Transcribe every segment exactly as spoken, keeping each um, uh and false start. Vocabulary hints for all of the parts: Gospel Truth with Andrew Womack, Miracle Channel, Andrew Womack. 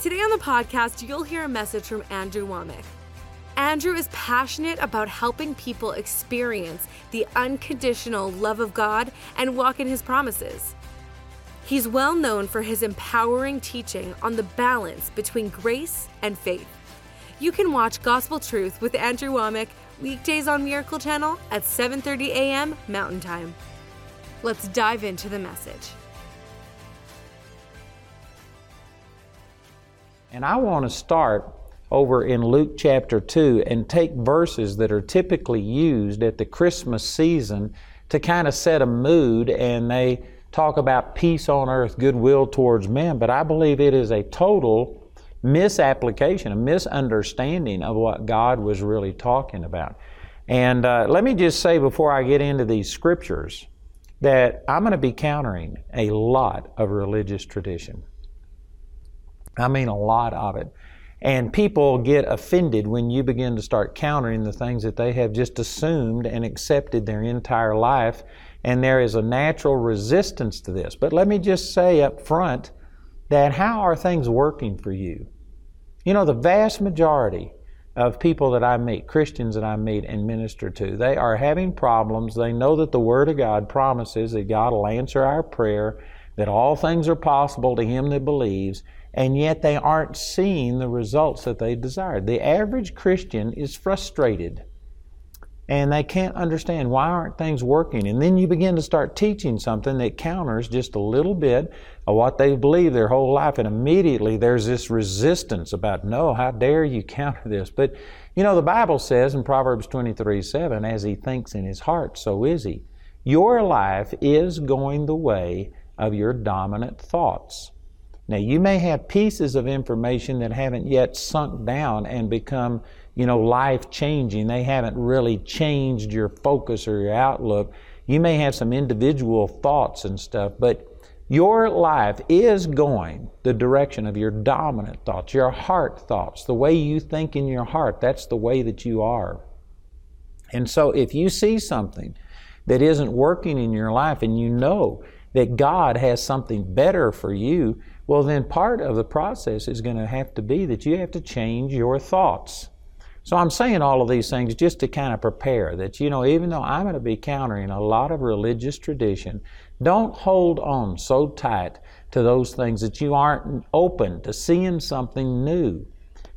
Today on the podcast, you'll hear a message from Andrew Womack. Andrew is passionate about helping people experience the unconditional love of God and walk in His promises. He's well known for his empowering teaching on the balance between grace and faith. You can watch Gospel Truth with Andrew Womack weekdays on Miracle Channel at seven thirty a.m. Mountain Time. Let's dive into the message. And I want to start over in Luke chapter two and take verses that are typically used at the Christmas season to kind of set a mood, and they talk about peace on earth, goodwill towards men. But I believe it is a total misapplication, a misunderstanding of what God was really talking about. And uh, let me just say before I get into these scriptures that I'm going to be countering a lot of religious tradition. I mean a lot of it. And people get offended when you begin to start countering the things that they have just assumed and accepted their entire life, and there is a natural resistance to this. But let me just say up front that how are things working for you? You know, the vast majority of people that I meet, Christians that I meet and minister to, they are having problems. They know that the Word of God promises that God will answer our prayer, that all things are possible to him that believes, and yet they aren't seeing the results that they desired. The average Christian is frustrated, and they can't understand why aren't things working. And then you begin to start teaching something that counters just a little bit of what they've believed their whole life, and immediately there's this resistance about, no, how dare you counter this? But, you know, the Bible says in Proverbs twenty-three seven, as he thinks in his heart, so is he. Your life is going the way of your dominant thoughts. Now, you may have pieces of information that haven't yet sunk down and become, you know, life-changing. They haven't really changed your focus or your outlook. You may have some individual thoughts and stuff, but your life is going the direction of your dominant thoughts, your heart thoughts, the way you think in your heart. That's the way that you are. And so if you see something that isn't working in your life and you know that God has something better for you, well, then part of the process is going to have to be that you have to change your thoughts. So I'm saying all of these things just to kind of prepare that, you know, even though I'm going to be countering a lot of religious tradition, don't hold on so tight to those things that you aren't open to seeing something new.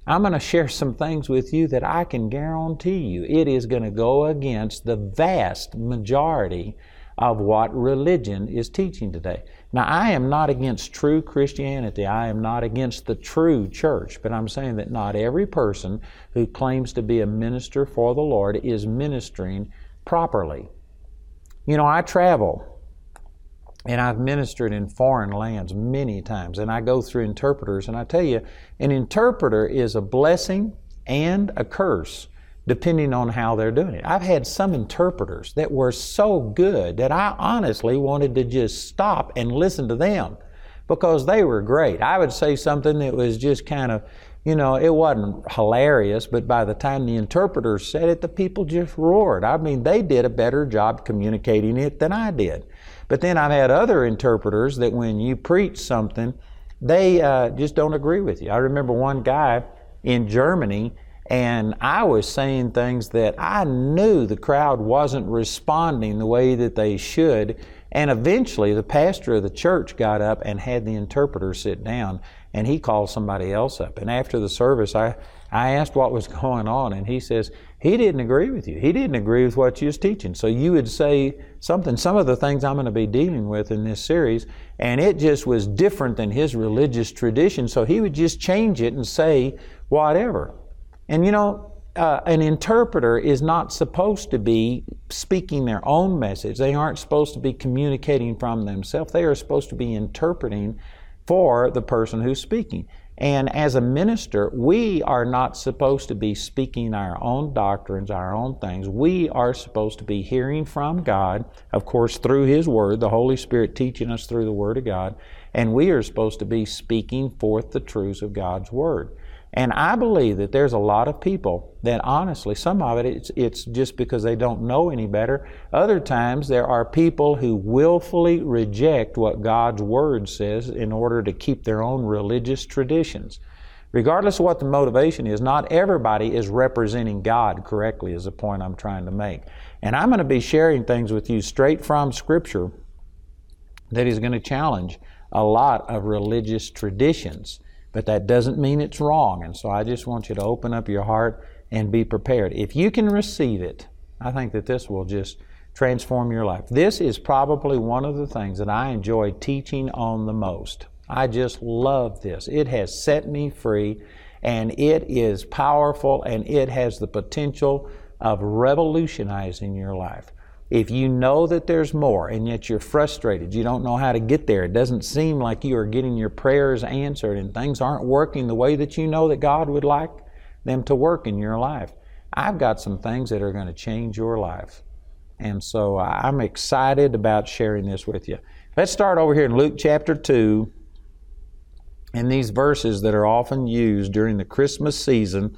I'm going to share some things with you that I can guarantee you it is going to go against the vast majority of what religion is teaching today. Now, I am not against true Christianity. I am not against the true church, but I'm saying that not every person who claims to be a minister for the Lord is ministering properly. You know, I travel, and I've ministered in foreign lands many times, and I go through interpreters, and I tell you, an interpreter is a blessing and a curse, depending on how they're doing it. I've had some interpreters that were so good that I honestly wanted to just stop and listen to them because they were great. I would say something that was just kind of, you know, it wasn't hilarious, but by the time the interpreter said it, the people just roared. I mean, they did a better job communicating it than I did. But then I've had other interpreters that when you preach something, they uh, just don't agree with you. I remember one guy in Germany, and I was saying things that I knew the crowd wasn't responding the way that they should. And eventually the pastor of the church got up and had the interpreter sit down, and he called somebody else up. And after the service, I, I asked what was going on, and he says, he didn't agree with you. He didn't agree with what you was teaching. So you would say something, some of the things I'm going to be dealing with in this series, and it just was different than his religious tradition. So he would just change it and say whatever. And you know, uh, an interpreter is not supposed to be speaking their own message. They aren't supposed to be communicating from themselves. They are supposed to be interpreting for the person who's speaking. And as a minister, we are not supposed to be speaking our own doctrines, our own things. We are supposed to be hearing from God, of course, through His Word, the Holy Spirit teaching us through the Word of God, and we are supposed to be speaking forth the truths of God's Word. And I believe that there's a lot of people that honestly, some of it, it's, it's just because they don't know any better. Other times there are people who willfully reject what God's Word says in order to keep their own religious traditions. Regardless of what the motivation is, not everybody is representing God correctly is the point I'm trying to make. And I'm going to be sharing things with you straight from Scripture that is going to challenge a lot of religious traditions. But that doesn't mean it's wrong. And so I just want you to open up your heart and be prepared. If you can receive it, I think that this will just transform your life. This is probably one of the things that I enjoy teaching on the most. I just love this. It has set me free, and it is powerful, and it has the potential of revolutionizing your life. If you know that there's more and yet you're frustrated, you don't know how to get there, it doesn't seem like you are getting your prayers answered and things aren't working the way that you know that God would like them to work in your life, I've got some things that are going to change your life. And so I'm excited about sharing this with you. Let's start over here in Luke chapter two, and these verses that are often used during the Christmas season.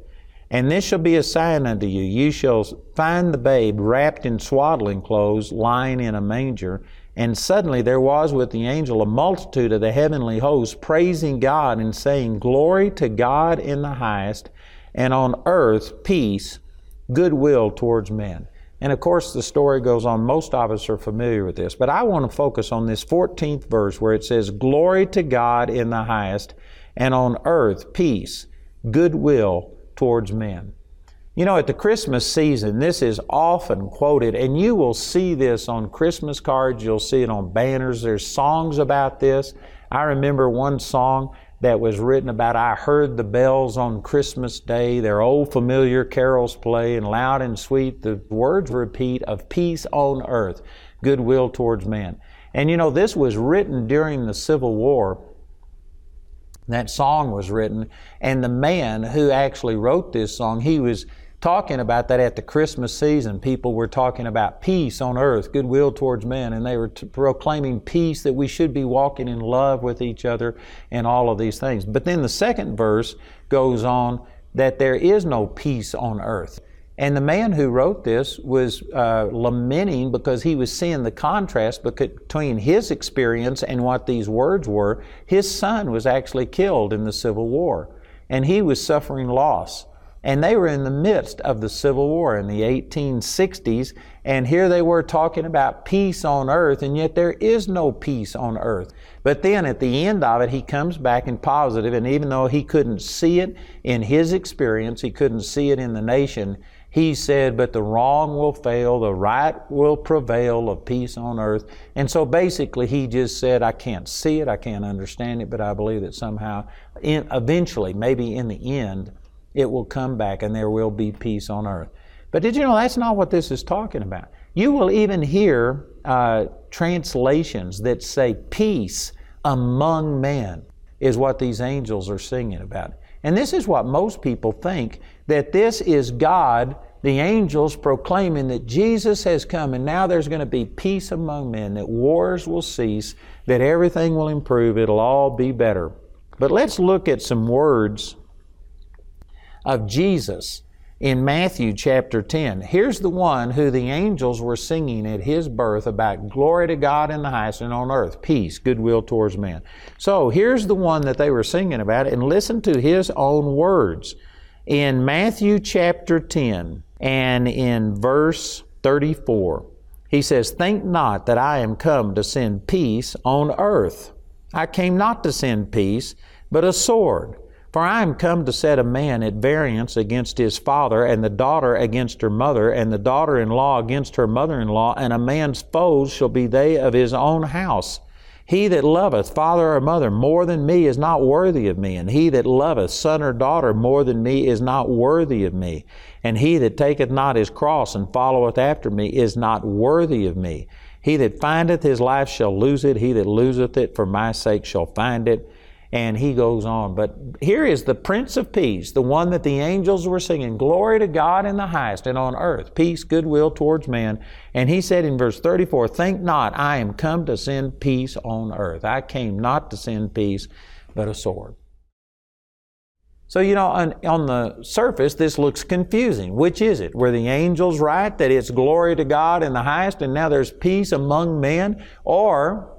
And this shall be a sign unto you. You shall find the babe wrapped in swaddling clothes, lying in a manger. And suddenly there was with the angel a multitude of the heavenly host, praising God and saying, Glory to God in the highest, and on earth peace, goodwill towards men." And of course the story goes on. Most of us are familiar with this. But I want to focus on this fourteenth verse where it says, Glory to God in the highest, and on earth peace, goodwill towards men. You know, at the Christmas season, this is often quoted, and you will see this on Christmas cards, you'll see it on banners, there's songs about this. I remember one song that was written about, I heard the bells on Christmas Day, their old familiar carols play, and loud and sweet, the words repeat of peace on earth, goodwill towards men. And you know, this was written during the Civil War. That song was written, and the man who actually wrote this song, he was talking about that at the Christmas season. People were talking about peace on earth, goodwill towards men, and they were t- proclaiming peace, that we should be walking in love with each other and all of these things. But then the second verse goes on that there is no peace on earth. And the man who wrote this was uh, lamenting because he was seeing the contrast between his experience and what these words were. His son was actually killed in the Civil War, and he was suffering loss. And they were in the midst of the Civil War in the eighteen sixties, and here they were talking about peace on earth, and yet there is no peace on earth. But then at the end of it, he comes back in positive, and even though he couldn't see it in his experience, he couldn't see it in the nation, he said, but the wrong will fail, the right will prevail of peace on earth. And so basically he just said, I can't see it, I can't understand it, but I believe that somehow, in, eventually, maybe in the end, it will come back and there will be peace on earth. But did you know that's not what this is talking about? You will even hear uh, translations that say peace among men is what these angels are singing about. And this is what most people think, that this is God, the angels, proclaiming that Jesus has come and now there's going to be peace among men, that wars will cease, that everything will improve, it'll all be better. But let's look at some words of Jesus in Matthew chapter ten. Here's the one who the angels were singing at His birth about glory to God in the highest and on earth, peace, goodwill towards men. So here's the one that they were singing about, and listen to His own words. In Matthew chapter ten and in verse thirty-four, He says, Think not that I am come to send peace on earth. I came not to send peace, but a sword. For I am come to set a man at variance against his father, and the daughter against her mother, and the daughter-in-law against her mother-in-law, and a man's foes shall be they of his own house. He that loveth father or mother more than me is not worthy of me, and he that loveth son or daughter more than me is not worthy of me. And he that taketh not his cross and followeth after me is not worthy of me. He that findeth his life shall lose it, he that loseth it for my sake shall find it. And he goes on. But here is the Prince of Peace, the one that the angels were singing, glory to God in the highest, and on earth peace, goodwill towards men. And he said in verse thirty-four, think not, I am come to send peace on earth. I came not to send peace, but a sword. So, you know, on, on the surface, this looks confusing. Which is it? Were the angels right that it's glory to God in the highest, and now there's peace among men? Or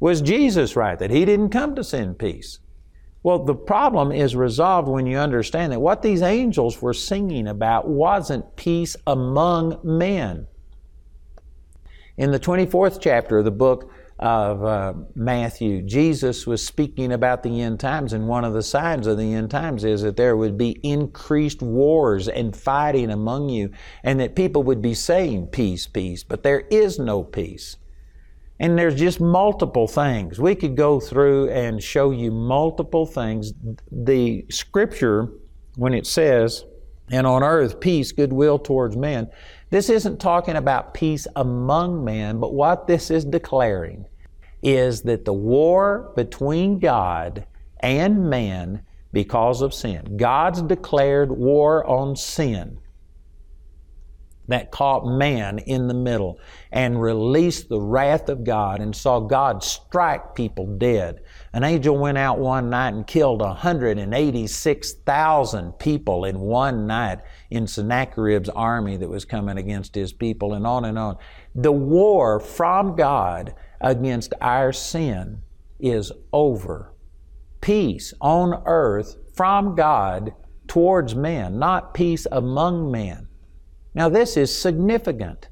was Jesus right that He didn't come to send peace? Well, the problem is resolved when you understand that what these angels were singing about wasn't peace among men. In the twenty-fourth chapter of the book of uh, Matthew, Jesus was speaking about the end times, and one of the signs of the end times is that there would be increased wars and fighting among you, and that people would be saying peace, peace, but there is no peace. And there's just multiple things. We could go through and show you multiple things. The Scripture, when it says, and on earth peace, goodwill towards men, this isn't talking about peace among men, but what this is declaring is that the war between God and man because of sin, God's declared war on sin, that caught man in the middle and released the wrath of God and saw God strike people dead. An angel went out one night and killed one hundred eighty-six thousand people in one night in Sennacherib's army that was coming against his people, and on and on. The war from God against our sin is over. Peace on earth from God towards men, not peace among men. Now, this is significant.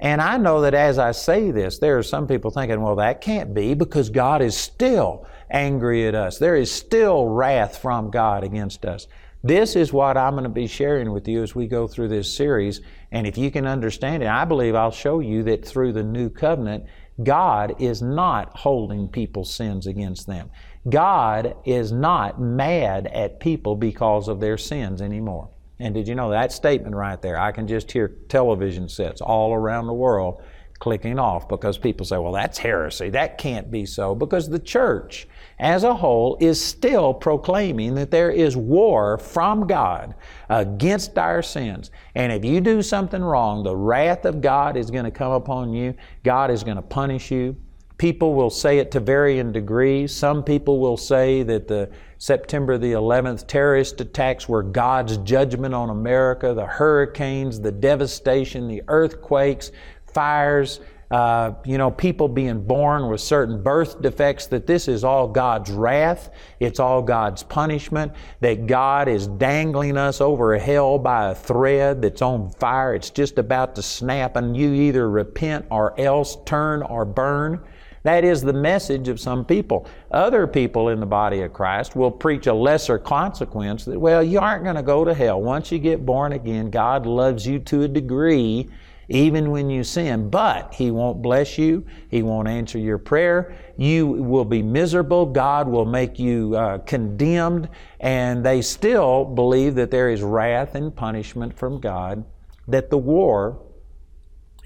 And I know that as I say this, there are some people thinking, well, that can't be because God is still angry at us. There is still wrath from God against us. This is what I'm going to be sharing with you as we go through this series. And if you can understand it, I believe I'll show you that through the new covenant, God is not holding people's sins against them. God is not mad at people because of their sins anymore. And did you know that statement right there? I can just hear television sets all around the world clicking off because people say, well, that's heresy. That can't be so. Because the church as a whole is still proclaiming that there is war from God against our sins. And if you do something wrong, the wrath of God is going to come upon you. God is going to punish you. People will say it to varying degrees. Some people will say that the September the eleventh terrorist attacks were God's judgment on America, the hurricanes, the devastation, the earthquakes, fires, uh, you know, people being born with certain birth defects, that this is all God's wrath. It's all God's punishment, that God is dangling us over hell by a thread that's on fire. It's just about to snap, and you either repent or else turn or burn. That is the message of some people. Other people in the body of Christ will preach a lesser consequence that, well, you aren't going to go to hell. Once you get born again, God loves you to a degree, even when you sin, but He won't bless you. He won't answer your prayer. You will be miserable. God will make you uh, condemned, and they still believe that there is wrath and punishment from God, that the war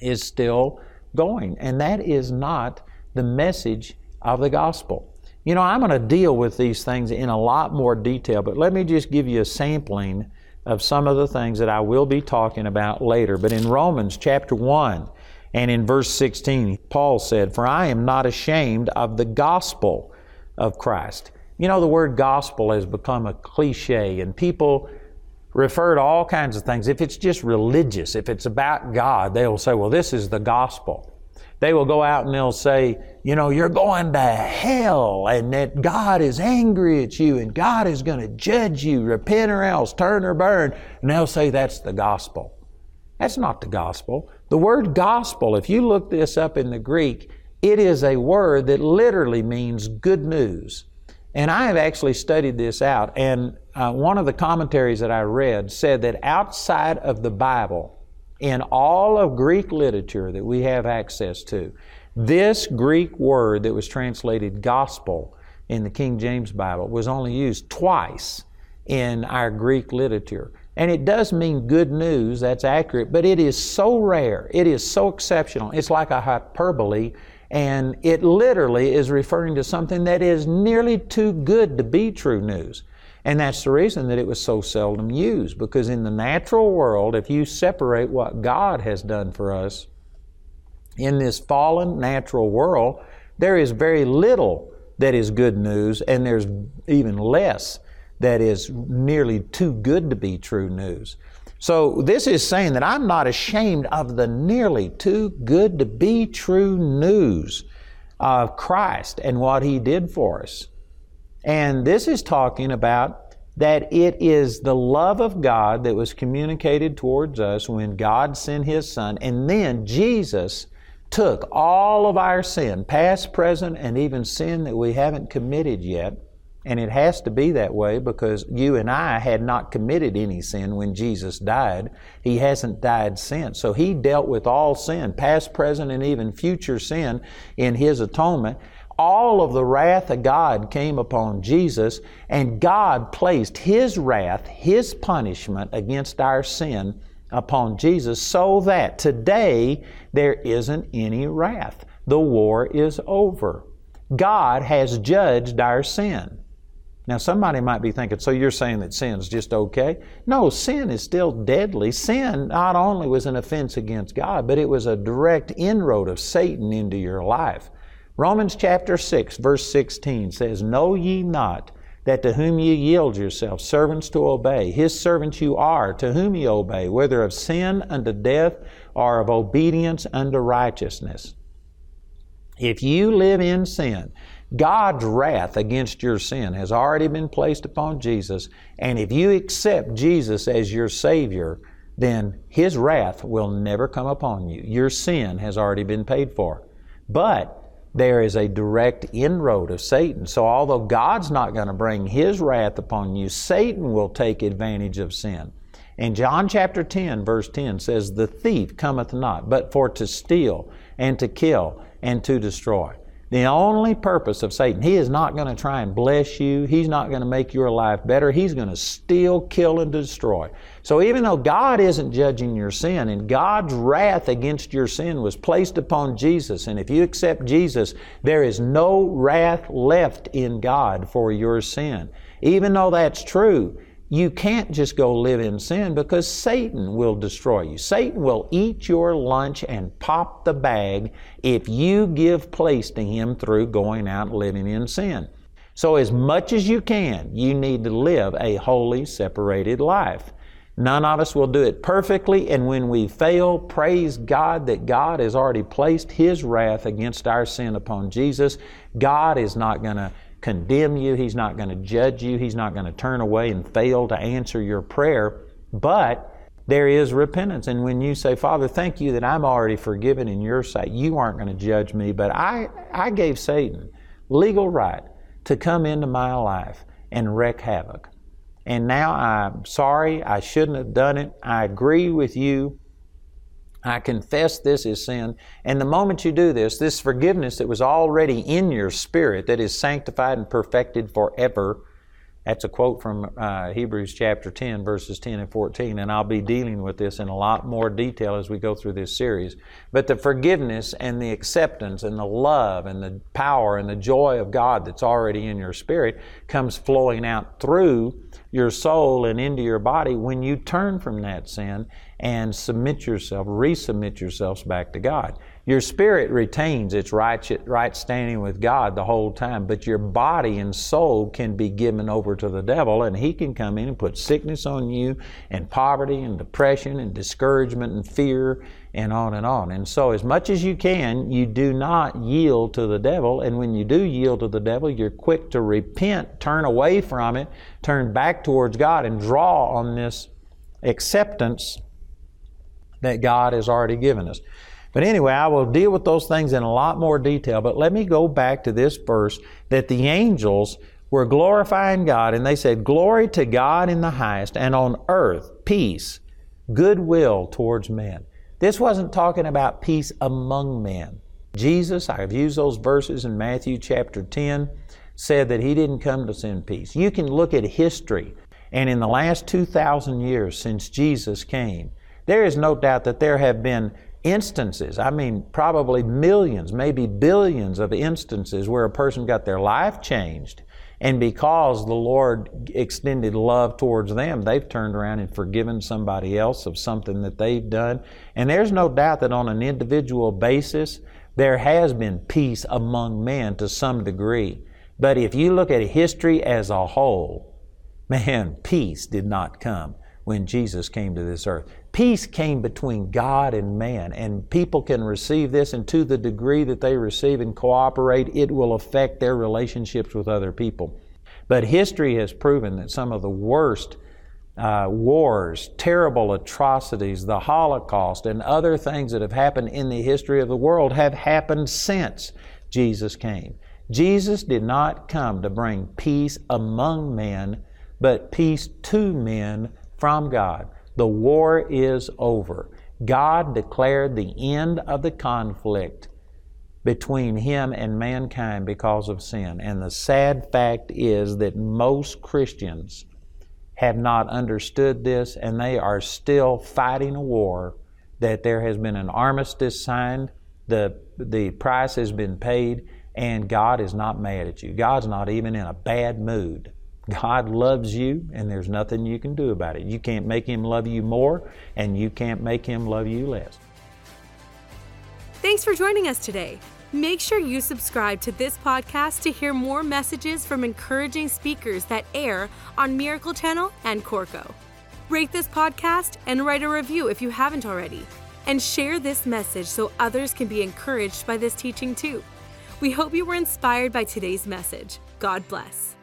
is still going, and that is not the message of the gospel. You know, I'm going to deal with these things in a lot more detail, but let me just give you a sampling of some of the things that I will be talking about later. But in Romans chapter one and in verse sixteen, Paul said, for I am not ashamed of the gospel of Christ. You know, the word gospel has become a cliche, and people refer to all kinds of things. If it's just religious, if it's about God, they will say, well, this is the gospel. They will go out and they'll say, you know, you're going to hell, and that God is angry at you, and God is going to judge you. Repent or else, turn or burn. And they'll say that's the gospel. That's not the gospel. The word gospel, if you look this up in the Greek, it is a word that literally means good news. And I have actually studied this out, and uh, one of the commentaries that I read said that outside of the Bible, in all of Greek literature that we have access to, this Greek word that was translated gospel in the King James Bible was only used twice in our Greek literature. And it does mean good news, that's accurate, but it is so rare, it is so exceptional, it's like a hyperbole, and it literally is referring to something that is nearly too good to be true news. And that's the reason that it was so seldom used, because in the natural world, if you separate what God has done for us in this fallen natural world, there is very little that is good news, and there's even less that is nearly too good to be true news. So this is saying that I'm not ashamed of the nearly too good to be true news of Christ and what He did for us. And this is talking about that it is the love of God that was communicated towards us when God sent His Son, and then Jesus took all of our sin, past, present, and even sin that we haven't committed yet. And it has to be that way because you and I had not committed any sin when Jesus died. He hasn't died since. So He dealt with all sin, past, present, and even future sin in His atonement. All of the wrath of God came upon Jesus, and God placed His wrath, His punishment against our sin upon Jesus so that today there isn't any wrath. The war is over. God has judged our sin. Now, somebody might be thinking, so you're saying that sin's just okay? No, sin is still deadly. Sin not only was an offense against God, but it was a direct inroad of Satan into your life. Romans chapter six, verse sixteen says, "Know ye not that to whom ye yield yourselves servants to obey, His servants you are, to whom ye obey, whether of sin unto death or of obedience unto righteousness." If you live in sin, God's wrath against your sin has already been placed upon Jesus, and if you accept Jesus as your Savior, then His wrath will never come upon you. Your sin has already been paid for. But there is a direct inroad of Satan. So although God's not going to bring His wrath upon you, Satan will take advantage of sin. And John chapter ten, verse ten says, "The thief cometh not, but for to steal and to kill and to destroy." The only purpose of Satan, he is not going to try and bless you. He's not going to make your life better. He's going to steal, kill, and destroy. So even though God isn't judging your sin, and God's wrath against your sin was placed upon Jesus, and if you accept Jesus, there is no wrath left in God for your sin. Even though that's true, you can't just go live in sin because Satan will destroy you. Satan will eat your lunch and pop the bag if you give place to him through going out and living in sin. So as much as you can, you need to live a holy, separated life. None of us will do it perfectly, and when we fail, praise God that God has already placed His wrath against our sin upon Jesus. God is not going to condemn you. He's not going to judge you. He's not going to turn away and fail to answer your prayer. But there is repentance. And when you say, "Father, thank you that I'm already forgiven in your sight. You aren't going to judge me, but I, I gave Satan legal right to come into my life and wreak havoc. And now I'm sorry. I shouldn't have done it. I agree with you. I confess this is sin." And the moment you do this, this forgiveness that was already in your spirit that is sanctified and perfected forever, that's a quote from uh, Hebrews chapter ten, verses ten and fourteen, and I'll be dealing with this in a lot more detail as we go through this series. But the forgiveness and the acceptance and the love and the power and the joy of God that's already in your spirit comes flowing out through your soul and into your body when you turn from that sin and submit yourself, resubmit yourselves back to God. Your spirit retains its right, right standing with God the whole time, but your body and soul can be given over to the devil, and he can come in and put sickness on you, and poverty, and depression, and discouragement, and fear, and on and on. And so as much as you can, you do not yield to the devil, and when you do yield to the devil, you're quick to repent, turn away from it, turn back towards God, and draw on this acceptance that God has already given us. But anyway, I will deal with those things in a lot more detail, but let me go back to this verse that the angels were glorifying God, and they said, "Glory to God in the highest, and on earth peace, goodwill towards men." This wasn't talking about peace among men. Jesus, I have used those verses in Matthew chapter ten, said that He didn't come to send peace. You can look at history, and in the last two thousand years since Jesus came, there is no doubt that there have been instances, I mean probably millions, maybe billions of instances where a person got their life changed, and because the Lord extended love towards them, they've turned around and forgiven somebody else of something that they've done. And there's no doubt that on an individual basis, there has been peace among men to some degree. But if you look at history as a whole, man, peace did not come when Jesus came to this earth. Peace came between God and man, and people can receive this, and to the degree that they receive and cooperate, it will affect their relationships with other people. But history has proven that some of the worst uh, wars, terrible atrocities, the Holocaust, and other things that have happened in the history of the world have happened since Jesus came. Jesus did not come to bring peace among men, but peace to men from God. The war is over. God declared the end of the conflict between Him and mankind because of sin. And the sad fact is that most Christians have not understood this, and they are still fighting a war that there has been an armistice signed, the, the price has been paid, and God is not mad at you. God's not even in a bad mood. God loves you, and there's nothing you can do about it. You can't make Him love you more, and you can't make Him love you less. Thanks for joining us today. Make sure you subscribe to this podcast to hear more messages from encouraging speakers that air on Miracle Channel and Corco. Rate this podcast and write a review if you haven't already. And share this message so others can be encouraged by this teaching too. We hope you were inspired by today's message. God bless.